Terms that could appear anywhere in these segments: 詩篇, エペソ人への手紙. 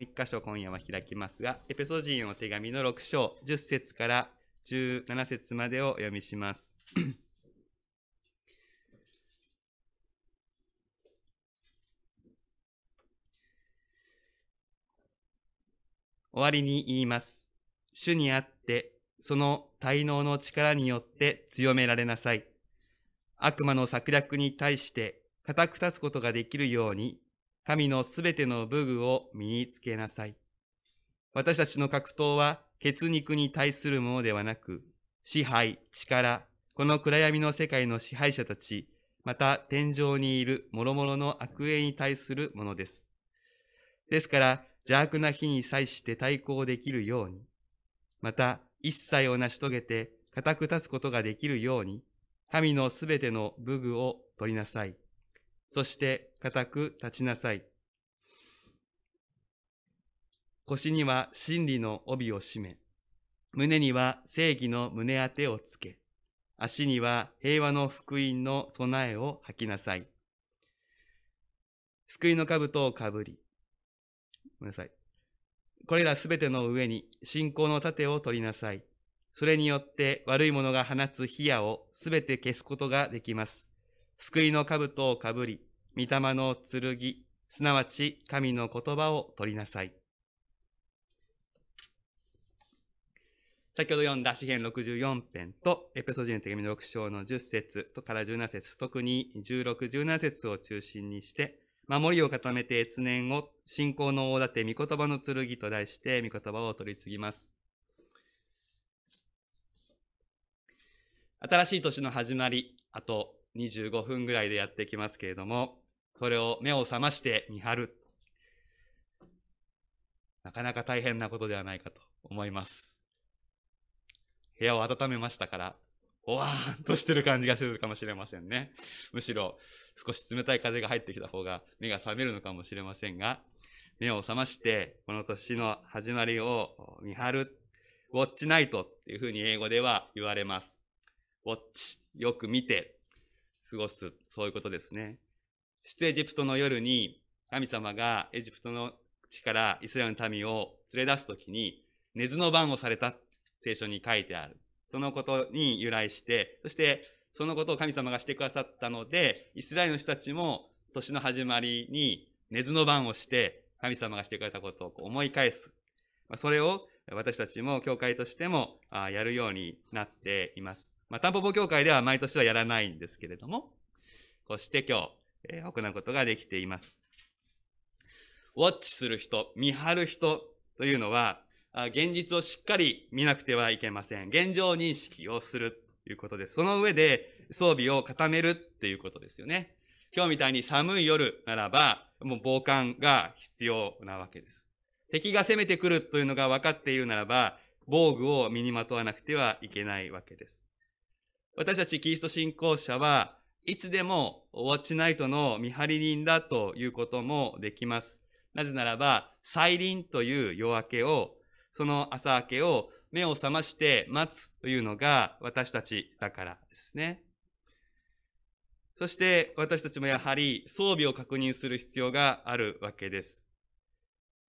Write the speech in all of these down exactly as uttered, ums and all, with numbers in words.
一箇所今夜は開きますが、エペソ人への手紙のろく章じゅっ節からじゅうなな節までをお読みします。終わりに言います。主にあってその滞納の力によって強められなさい。悪魔の策略に対して固く立つことができるように、神のすべての武具を身につけなさい。私たちの格闘は血肉に対するものではなく、支配、力、この暗闇の世界の支配者たち、また天上にいる諸々の悪霊に対するものです。ですから邪悪な火に際して対抗できるように、また一切を成し遂げて固く立つことができるように、神のすべての武具を取りなさい。そして固く立ちなさい。腰には真理の帯を締め、胸には正義の胸当てをつけ、足には平和の福音の備えを吐きなさい。救いの兜をかぶり、ごめんなさい。これらすべての上に信仰の盾を取りなさい。それによって悪い者が放つ火矢をすべて消すことができます。救いの兜をかぶり、御霊の剣、すなわち神の言葉を取りなさい。先ほど読んだ詩編ろくじゅうよん編とエペソ人への手紙のろく章のじゅっ節からじゅうなな節、特にじゅうろく、じゅうなな節を中心にして、守りを固めて越年を、信仰の大盾、御言葉の剣と題して御言葉を取り次ぎます。新しい年の始まり、あとにじゅうご分ぐらいでやってきますけれども、それを目を覚まして見張る。なかなか大変なことではないかと思います。部屋を温めましたから、おわーんとしてる感じがするかもしれませんね。むしろ少し冷たい風が入ってきた方が目が覚めるのかもしれませんが、目を覚ましてこの年の始まりを見張る。ウォッチナイトっていうふうに英語では言われます。ウォッチ、よく見て過ごす、そういうことですね。出エジプトの夜に神様がエジプトの地からイスラエルの民を連れ出すときに、寝ずの番をされた、聖書に書いてある。そのことに由来して、そしてそのことを神様がしてくださったので、イスラエルの人たちも年の始まりに寝ずの番をして、神様がしてくれたことをこう思い返す。それを私たちも教会としてもやるようになっています。まあ、タンポポ教会では毎年はやらないんですけれども、こうして今日、えー、行うことができています。ウォッチする人、見張る人というのは、現実をしっかり見なくてはいけません。現状認識をするということです。その上で装備を固めるっていうことですよね。今日みたいに寒い夜ならば、もう防寒が必要なわけです。敵が攻めてくるというのが分かっているならば、防具を身にまとわなくてはいけないわけです。私たちキリスト信仰者はいつでもウォッチナイトの見張り人だということもできます。なぜならば、再臨という夜明けを、その朝明けを目を覚まして待つというのが私たちだからですね。そして私たちもやはり装備を確認する必要があるわけです。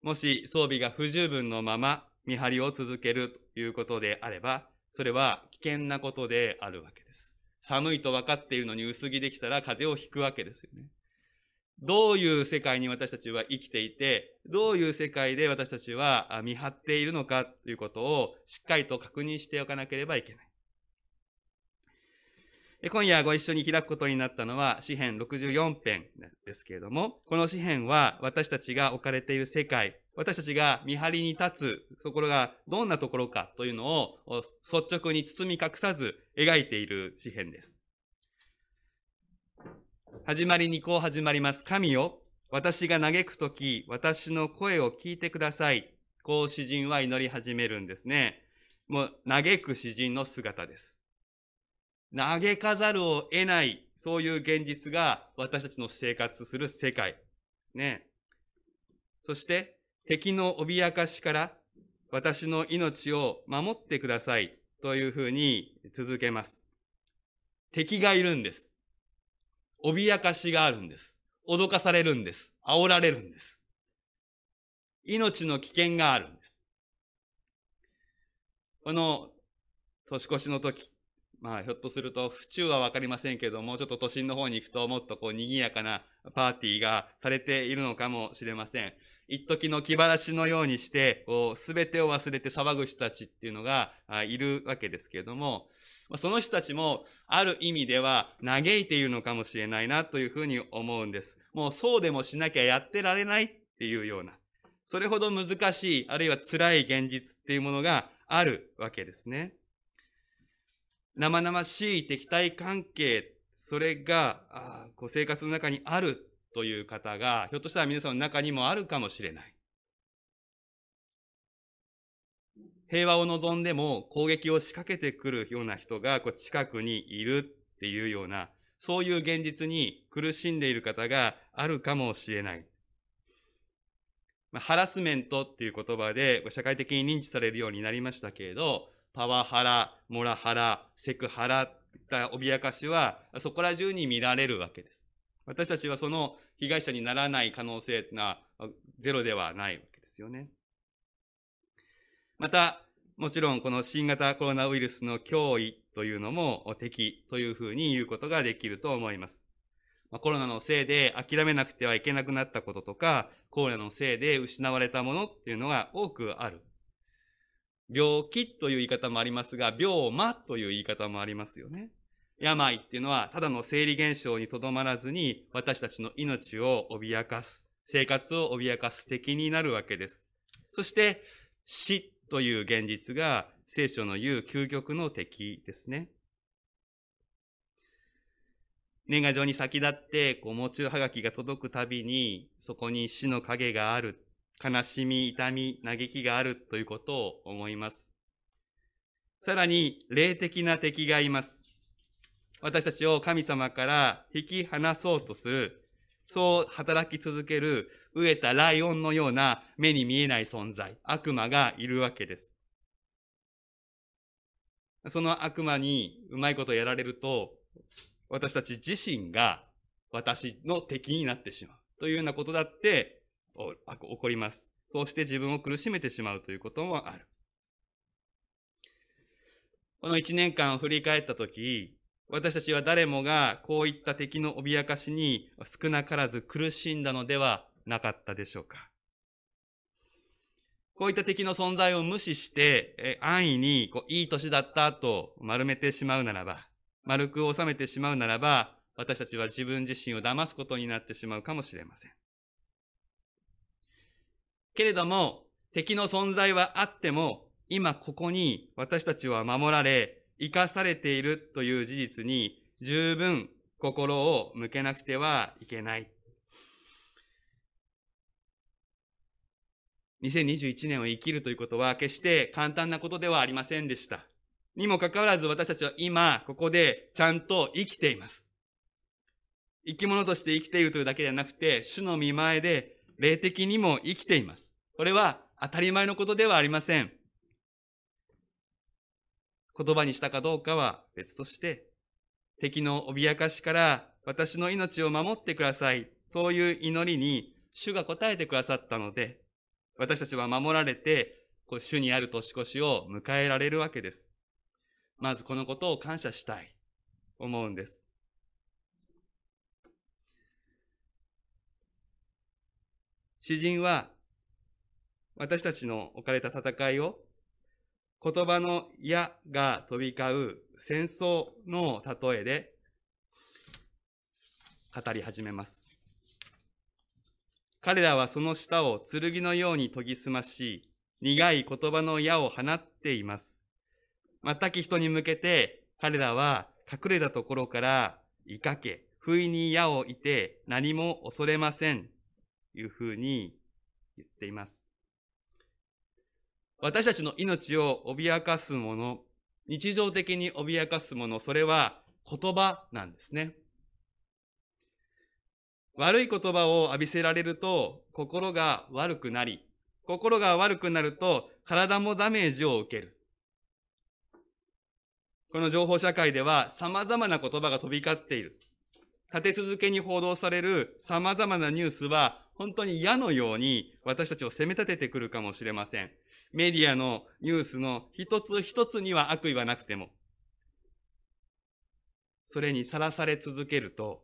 もし装備が不十分のまま見張りを続けるということであれば、それは危険なことであるわけです。寒いと分かっているのに薄着できたら風邪をひくわけですよね。どういう世界に私たちは生きていて、どういう世界で私たちは見張っているのかということをしっかりと確認しておかなければいけない。今夜ご一緒に開くことになったのは詩編ろくじゅうよん編ですけれども、この詩編は私たちが置かれている世界、私たちが見張りに立つところがどんなところかというのを率直に包み隠さず描いている詩編です。始まりにこう始まります。神よ、私が嘆くとき、私の声を聞いてください。こう詩人は祈り始めるんですね。もう嘆く詩人の姿です。嘆かざるを得ない、そういう現実が私たちの生活する世界ね。そして、敵の脅かしから私の命を守ってくださいというふうに続けます。敵がいるんです。脅かしがあるんです。脅かされるんです。煽られるんです。命の危険があるんです。この年越しの時、まあひょっとすると府中はわかりませんけども、ちょっと都心の方に行くともっとこう賑やかなパーティーがされているのかもしれません。一時の気晴らしのようにして、すべてを忘れて騒ぐ人たちっていうのがいるわけですけれども、その人たちもある意味では嘆いているのかもしれないなというふうに思うんです。もうそうでもしなきゃやってられないっていうような、それほど難しい、あるいは辛い現実っていうものがあるわけですね。生々しい敵対関係、それがこう生活の中にある。という方がひょっとしたら皆さんの中にもあるかもしれない。平和を望んでも攻撃を仕掛けてくるような人がこう近くにいるっていうような、そういう現実に苦しんでいる方があるかもしれない。ハラスメントっていう言葉で社会的に認知されるようになりましたけれど、パワハラ、モラハラ、セクハラといった脅かしはそこら中に見られるわけです。私たちはその被害者にならない可能性がゼロではないわけですよね。また、もちろんこの新型コロナウイルスの脅威というのも敵というふうに言うことができると思います。コロナのせいで諦めなくてはいけなくなったこととか、コロナのせいで失われたものっていうのが多くある。病気という言い方もありますが、病魔という言い方もありますよね。病っていうのはただの生理現象にとどまらずに、私たちの命を脅かす、生活を脅かす敵になるわけです。そして死という現実が聖書の言う究極の敵ですね。年賀状に先立ってこう喪中はがきが届くたびに、そこに死の影がある、悲しみ、痛み、嘆きがあるということを思います。さらに霊的な敵がいます。私たちを神様から引き離そうとする、そう働き続ける飢えたライオンのような目に見えない存在、悪魔がいるわけです。その悪魔にうまいことやられると、私たち自身が私の敵になってしまうというようなことだって起こります。そうして自分を苦しめてしまうということもある。この一年間を振り返ったとき、私たちは誰もがこういった敵の脅かしに少なからず苦しんだのではなかったでしょうか。こういった敵の存在を無視して安易にこういい年だったと丸めてしまうならば、丸く収めてしまうならば、私たちは自分自身を騙すことになってしまうかもしれません。けれども敵の存在はあっても、今ここに私たちは守られ、生かされているという事実に十分心を向けなくてはいけない。にせんにじゅういちねんを生きるということは決して簡単なことではありませんでした。にもかかわらず私たちは今ここでちゃんと生きています。生き物として生きているというだけではなくて、主の御前で霊的にも生きています。これは当たり前のことではありません。言葉にしたかどうかは別として、敵の脅かしから私の命を守ってください、そういう祈りに主が応えてくださったので、私たちは守られて、主にある年越しを迎えられるわけです。まずこのことを感謝したい、思うんです。詩人は、私たちの置かれた戦いを、言葉の矢が飛び交う戦争の例えで語り始めます。彼らはその舌を剣のように研ぎ澄まし、苦い言葉の矢を放っています。全く人に向けて彼らは隠れたところからいかけ、不意に矢を射て何も恐れません。というふうに言っています。私たちの命を脅かすもの、日常的に脅かすもの、それは言葉なんですね。悪い言葉を浴びせられると心が悪くなり、心が悪くなると体もダメージを受ける。この情報社会では様々な言葉が飛び交っている。立て続けに報道される様々なニュースは本当に矢のように私たちを責め立ててくるかもしれません。メディアのニュースの一つ一つには悪意はなくても、それにさらされ続けると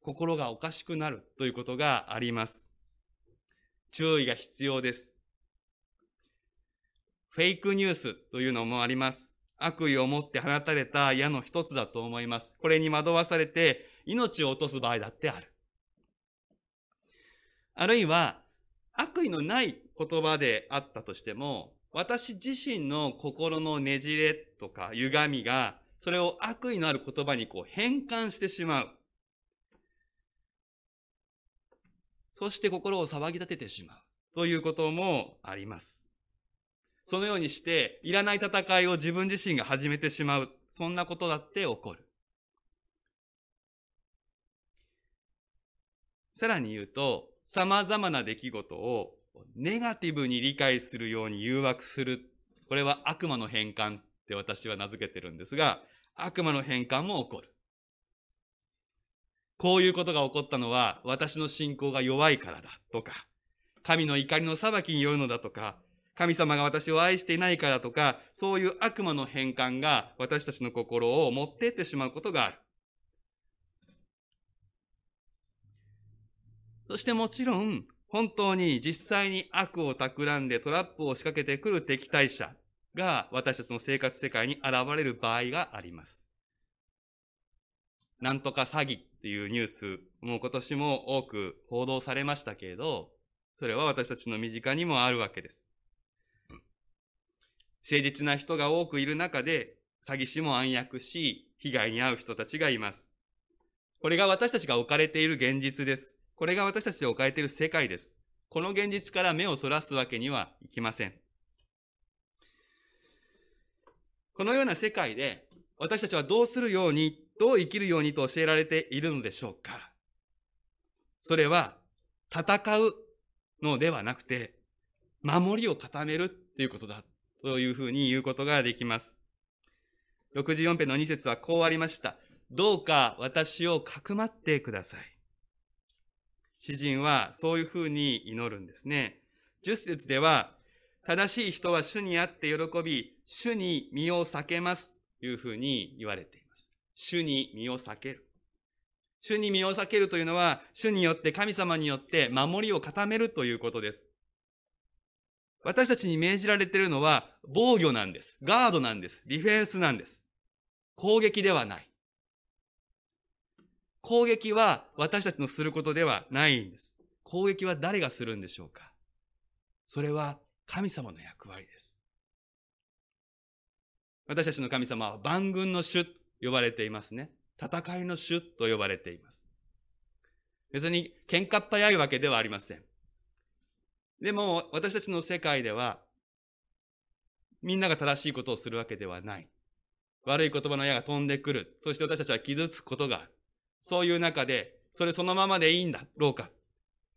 心がおかしくなるということがあります。注意が必要です。フェイクニュースというのもあります。悪意を持って放たれた矢の一つだと思います。これに惑わされて命を落とす場合だってある。あるいは悪意のない言葉であったとしても、私自身の心のねじれとか歪みがそれを悪意のある言葉にこう変換してしまう。そして心を騒ぎ立ててしまうということもあります。そのようにしていらない戦いを自分自身が始めてしまう。そんなことだって起こる。さらに言うと、様々な出来事をネガティブに理解するように誘惑する。これは悪魔の変換って私は名付けてるんですが、悪魔の変換も起こる。こういうことが起こったのは私の信仰が弱いからだとか、神の怒りの裁きによるのだとか、神様が私を愛していないからとか、そういう悪魔の変換が私たちの心を持っていってしまうことがある。そしてもちろん、本当に実際に悪を企んでトラップを仕掛けてくる敵対者が私たちの生活世界に現れる場合があります。なんとか詐欺っていうニュース、もう今年も多く報道されましたけれど、それは私たちの身近にもあるわけです。誠実な人が多くいる中で、詐欺師も暗躍し、被害に遭う人たちがいます。これが私たちが置かれている現実です。これが私たちを置かれている世界です。この現実から目をそらすわけにはいきません。このような世界で、私たちはどうするように、どう生きるようにと教えられているのでしょうか。それは、戦うのではなくて、守りを固めるということだ。というふうに言うことができます。ろくじゅうよん編のに節はこうありました。どうか私をかくまってください。詩人はそういうふうに祈るんですね。じゅっ節では、正しい人は主にあって喜び、主に身を避けます。というふうに言われています。主に身を避ける。主に身を避けるというのは、主によって神様によって守りを固めるということです。私たちに命じられているのは防御なんです。ガードなんです。ディフェンスなんです。攻撃ではない。攻撃は私たちのすることではないんです。攻撃は誰がするんでしょうか。それは神様の役割です。私たちの神様は万軍の主と呼ばれていますね。戦いの主と呼ばれています。別に喧嘩っ早いわけではありません。でも私たちの世界ではみんなが正しいことをするわけではない。悪い言葉の矢が飛んでくる。そして私たちは傷つくことがある。そういう中でそれそのままでいいんだろうか。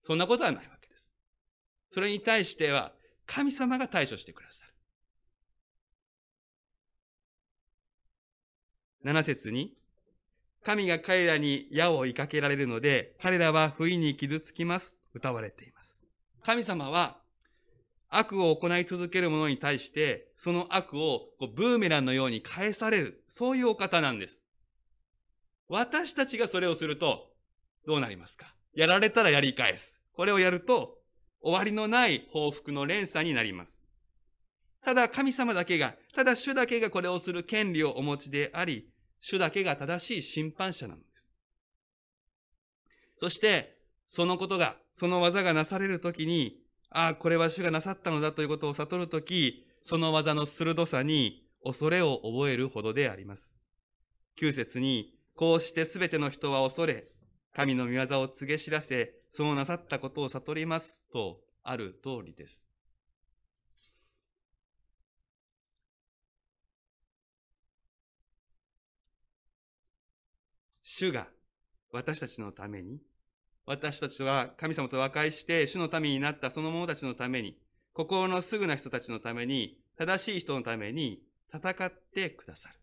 そんなことはないわけです。それに対しては神様が対処してくださる。なな節に、神が彼らに矢を追いかけられるので彼らは不意に傷つきますと歌われています。神様は悪を行い続ける者に対して、その悪をこうブーメランのように返される、そういうお方なんです。私たちがそれをすると、どうなりますか？やられたらやり返す。これをやると、終わりのない報復の連鎖になります。ただ神様だけが、ただ主だけがこれをする権利をお持ちであり、主だけが正しい審判者なのです。そして、そのことが、その技がなされるときに、ああ、これは主がなさったのだということを悟るとき、その技の鋭さに恐れを覚えるほどであります。きゅう節に、こうしてすべての人は恐れ、神の御業を告げ知らせ、そのなさったことを悟りますとある通りです。主が私たちのために、私たちは神様と和解して主の民になったその者たちのために、心のすぐな人たちのために、正しい人のために戦ってくださる。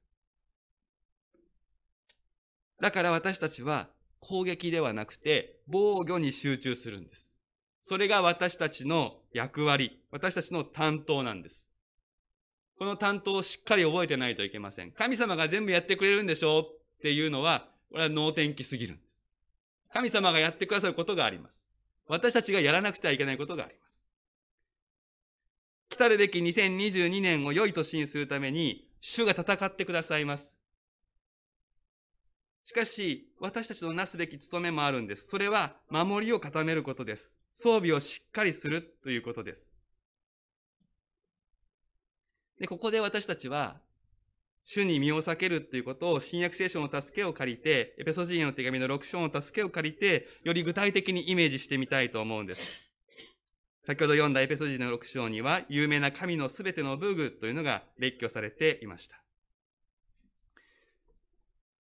だから私たちは攻撃ではなくて防御に集中するんです。それが私たちの役割、私たちの担当なんです。この担当をしっかり覚えてないといけません。神様が全部やってくれるんでしょうっていうのは、これは能天気すぎるんです。神様がやってくださることがあります。私たちがやらなくてはいけないことがあります。来るべきにせんにじゅうにねんを良い年にするために、主が戦ってくださいます。しかし、私たちのなすべき務めもあるんです。それは、守りを固めることです。装備をしっかりするということです。で、ここで私たちは、主に身を避けるということを、新約聖書の助けを借りて、エペソ人への手紙のろく章の助けを借りて、より具体的にイメージしてみたいと思うんです。先ほど読んだエペソ人のろく章には、有名な神のすべての武具というのが列挙されていました。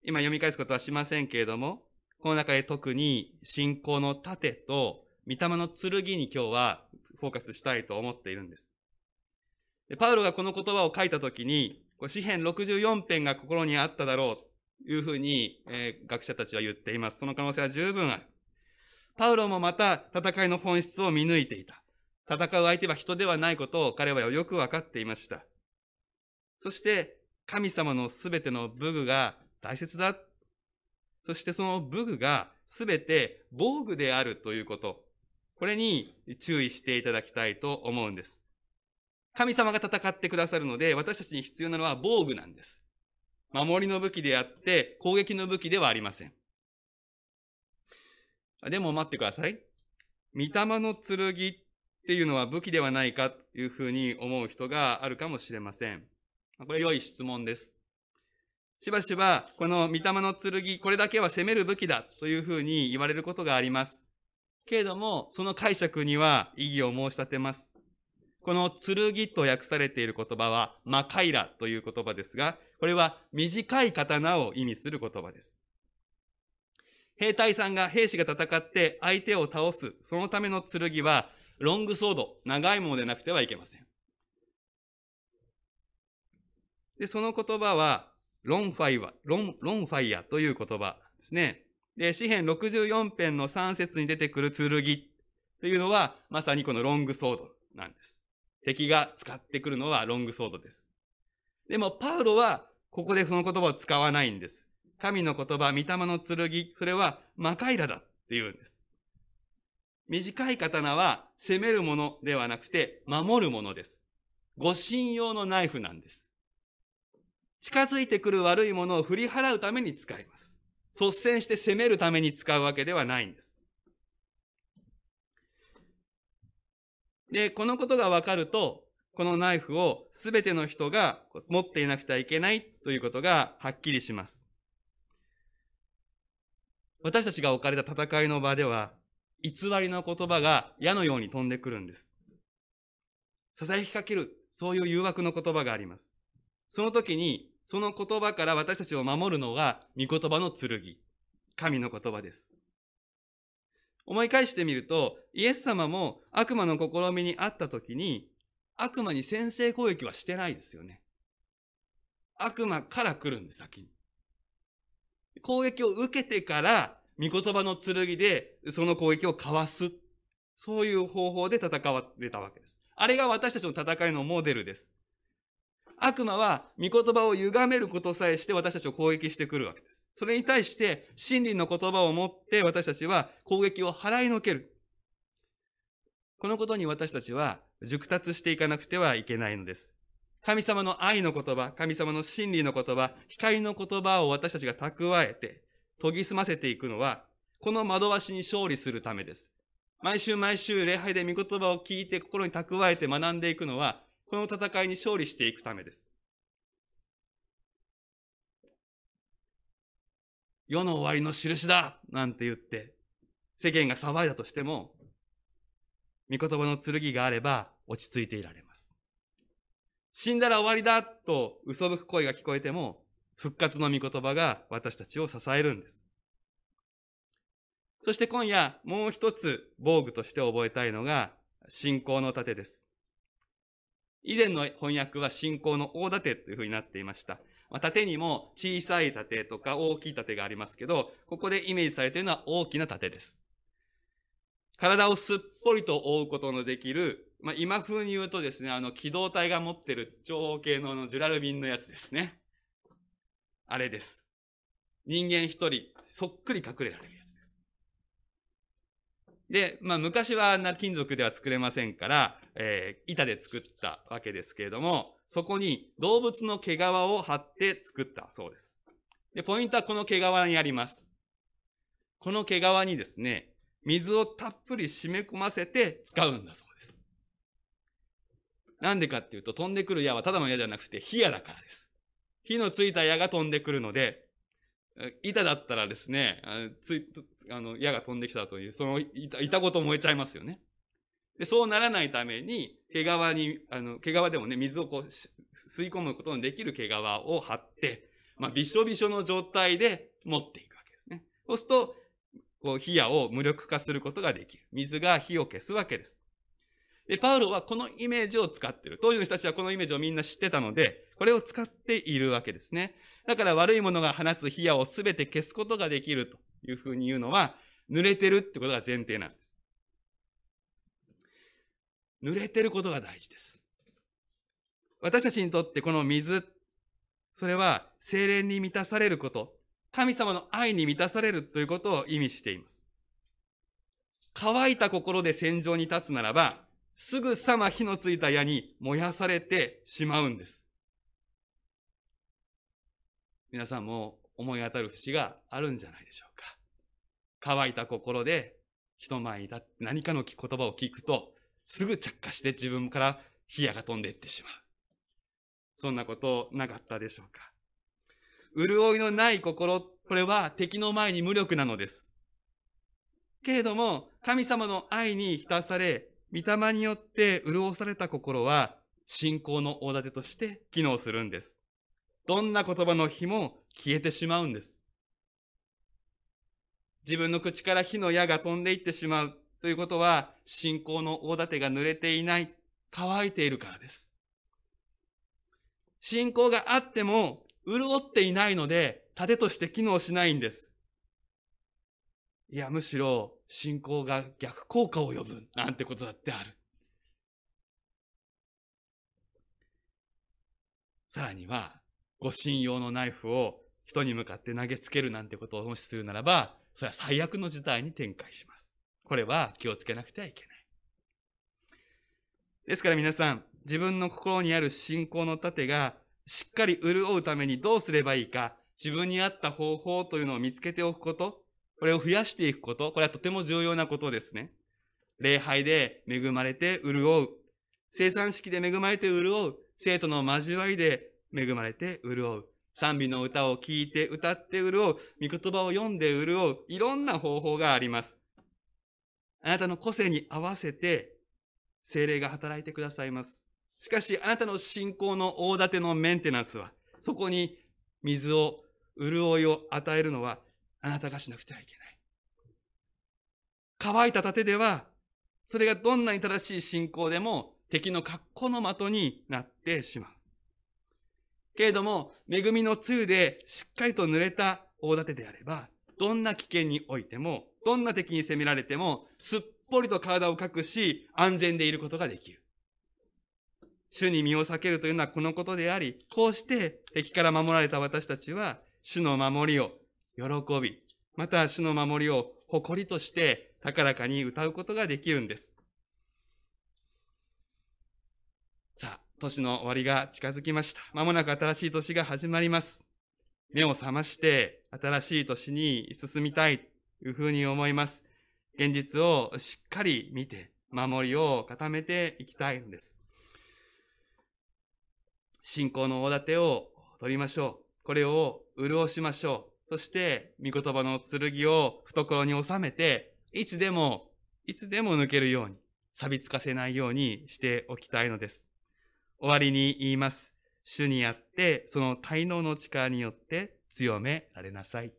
今読み返すことはしませんけれども、この中で特に信仰の盾と御霊の剣に今日はフォーカスしたいと思っているんです。でパウロがこの言葉を書いたときに、詩編ろくじゅうよん編が心にあっただろうというふうに、えー、学者たちは言っています。その可能性は十分ある。パウロもまた戦いの本質を見抜いていた。戦う相手は人ではないことを彼はよくわかっていました。そして神様のすべての武具が大切だ。そしてその武具がすべて防具であるということ。これに注意していただきたいと思うんです。神様が戦ってくださるので、私たちに必要なのは防具なんです。守りの武器であって、攻撃の武器ではありません。でも待ってください。御霊の剣っていうのは武器ではないかというふうに思う人があるかもしれません。これ良い質問です。しばしば、この御霊の剣、これだけは攻める武器だというふうに言われることがあります。けれども、その解釈には異議を申し立てます。この剣と訳されている言葉は、マカイラという言葉ですが、これは短い刀を意味する言葉です。兵隊さんが、兵士が戦って相手を倒す、そのための剣は、ロングソード、長いものでなくてはいけません。で、その言葉は、ロンファイア、ロン、ロンファイアという言葉ですね。で、詩編ろくじゅうよん編のさん節に出てくる剣というのは、まさにこのロングソードなんです。敵が使ってくるのはロングソードです。でも、パウロは、ここでその言葉を使わないんです。神の言葉、御霊の剣、それは、マカイラだって言うんです。短い刀は、攻めるものではなくて、守るものです。護身用のナイフなんです。近づいてくる悪いものを振り払うために使います。率先して攻めるために使うわけではないんです。で、このことがわかると、このナイフをすべての人が持っていなくてはいけないということがはっきりします。私たちが置かれた戦いの場では、偽りの言葉が矢のように飛んでくるんです。囁きかける、そういう誘惑の言葉があります。その時に、その言葉から私たちを守るのが、御言葉の剣。神の言葉です。思い返してみると、イエス様も悪魔の試みにあった時に、悪魔に先制攻撃はしてないですよね。悪魔から来るんです、先に。攻撃を受けてから、御言葉の剣で、その攻撃をかわす。そういう方法で戦ってたわけです。あれが私たちの戦いのモデルです。悪魔は御言葉を歪めることさえして私たちを攻撃してくるわけです。それに対して真理の言葉を持って私たちは攻撃を払いのける。このことに私たちは熟達していかなくてはいけないのです。神様の愛の言葉、神様の真理の言葉、光の言葉を私たちが蓄えて研ぎ澄ませていくのは、この惑わしに勝利するためです。毎週毎週礼拝で御言葉を聞いて心に蓄えて学んでいくのは、この戦いに勝利していくためです。世の終わりの印だなんて言って、世間が騒いだとしても、御言葉の剣があれば落ち着いていられます。死んだら終わりだと嘘吹く声が聞こえても、復活の御言葉が私たちを支えるんです。そして今夜、もう一つ防具として覚えたいのが、信仰の盾です。以前の翻訳は信仰の大盾というふうになっていました。まあ、盾にも小さい盾とか大きい盾がありますけど、ここでイメージされているのは大きな盾です。体をすっぽりと覆うことのできる、まあ、今風に言うとですね、あの、機動隊が持ってる長方形のあのジュラルミンのやつですね。あれです。人間一人、そっくり隠れられるやつです。で、まあ、昔は金属では作れませんから、えー、板で作ったわけですけれども、そこに動物の毛皮を貼って作ったそうです。で、ポイントはこの毛皮にあります。この毛皮にですね、水をたっぷり染め込ませて使うんだそうです。なんでかっていうと、飛んでくる矢はただの矢じゃなくて火矢だからです。火のついた矢が飛んでくるので、板だったらですね、ついあの矢が飛んできたという、その板、板ごと燃えちゃいますよね。で、そうならないために、毛皮に、あの、毛皮でもね、水をこう吸い込むことのできる毛皮を張って、まあ、びしょびしょの状態で持っていくわけですね。そうすると、こう、火矢を無力化することができる。水が火を消すわけです。で、パウロはこのイメージを使っている。当時の人たちはこのイメージをみんな知ってたので、これを使っているわけですね。だから悪いものが放つ火矢をすべて消すことができるというふうに言うのは、濡れてるってことが前提なんです。濡れてることが大事です。私たちにとってこの水、それは聖霊に満たされること、神様の愛に満たされるということを意味しています。乾いた心で戦場に立つならば、すぐさま火のついた矢に燃やされてしまうんです。皆さんも思い当たる節があるんじゃないでしょうか。乾いた心で人前に立って何かの言葉を聞くと、すぐ着火して自分から火矢が飛んでいってしまう。そんなことなかったでしょうか。潤いのない心、これは敵の前に無力なのです。けれども、神様の愛に浸され、御霊によって潤された心は、信仰の大盾として機能するんです。どんな言葉の火も消えてしまうんです。自分の口から火の矢が飛んでいってしまうということは、信仰の大盾が濡れていない、乾いているからです。信仰があっても、潤っていないので、盾として機能しないんです。いや、むしろ、信仰が逆効果を呼ぶ、なんてことだってある。さらには、護身用のナイフを人に向かって投げつけるなんてことをもしするならば、それは最悪の事態に展開します。これは気をつけなくてはいけない。ですから皆さん、自分の心にある信仰の盾が、しっかり潤うためにどうすればいいか、自分に合った方法というのを見つけておくこと、これを増やしていくこと、これはとても重要なことですね。礼拝で恵まれて潤う。聖餐式で恵まれて潤う。生徒の交わりで恵まれて潤う。賛美の歌を聴いて歌って潤う。御言葉を読んで潤う。いろんな方法があります。あなたの個性に合わせて、聖霊が働いてくださいます。しかし、あなたの信仰の大盾のメンテナンスは、そこに水を、潤いを与えるのは、あなたがしなくてはいけない。乾いた盾では、それがどんなに正しい信仰でも、敵の格好の的になってしまう。けれども、恵みの露でしっかりと濡れた大盾であれば、どんな危険においても、どんな敵に攻められても、すっぽりと体を隠し、安全でいることができる。主に身を避けるというのはこのことであり、こうして敵から守られた私たちは、主の守りを喜び、また主の守りを誇りとして高らかに歌うことができるんです。さあ、年の終わりが近づきました。まもなく新しい年が始まります。目を覚まして新しい年に進みたいというふうに思います。現実をしっかり見て、守りを固めていきたいんです。信仰の大盾を取りましょう。これを潤しましょう。そして、御言葉の剣を懐に収めて、いつでも、いつでも抜けるように、錆びつかせないようにしておきたいのです。終わりに言います。主にあって、その大能の力によって強められなさい。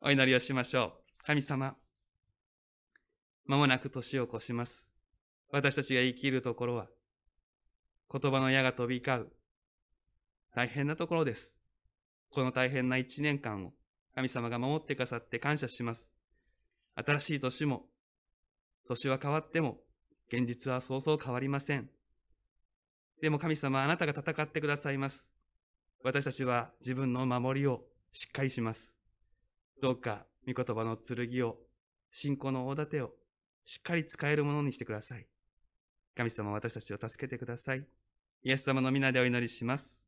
お祈りをしましょう。神様、まもなく年を越します。私たちが生きるところは、言葉の矢が飛び交う大変なところです。この大変な一年間を神様が守ってくださって感謝します。新しい年も年は変わっても現実はそうそう変わりません。でも神様、あなたが戦ってくださいます。私たちは自分の守りをしっかりします。どうか御言葉の剣を、信仰の大盾をしっかり使えるものにしてください。神様、私たちを助けてください。イエス様の御名でお祈りします。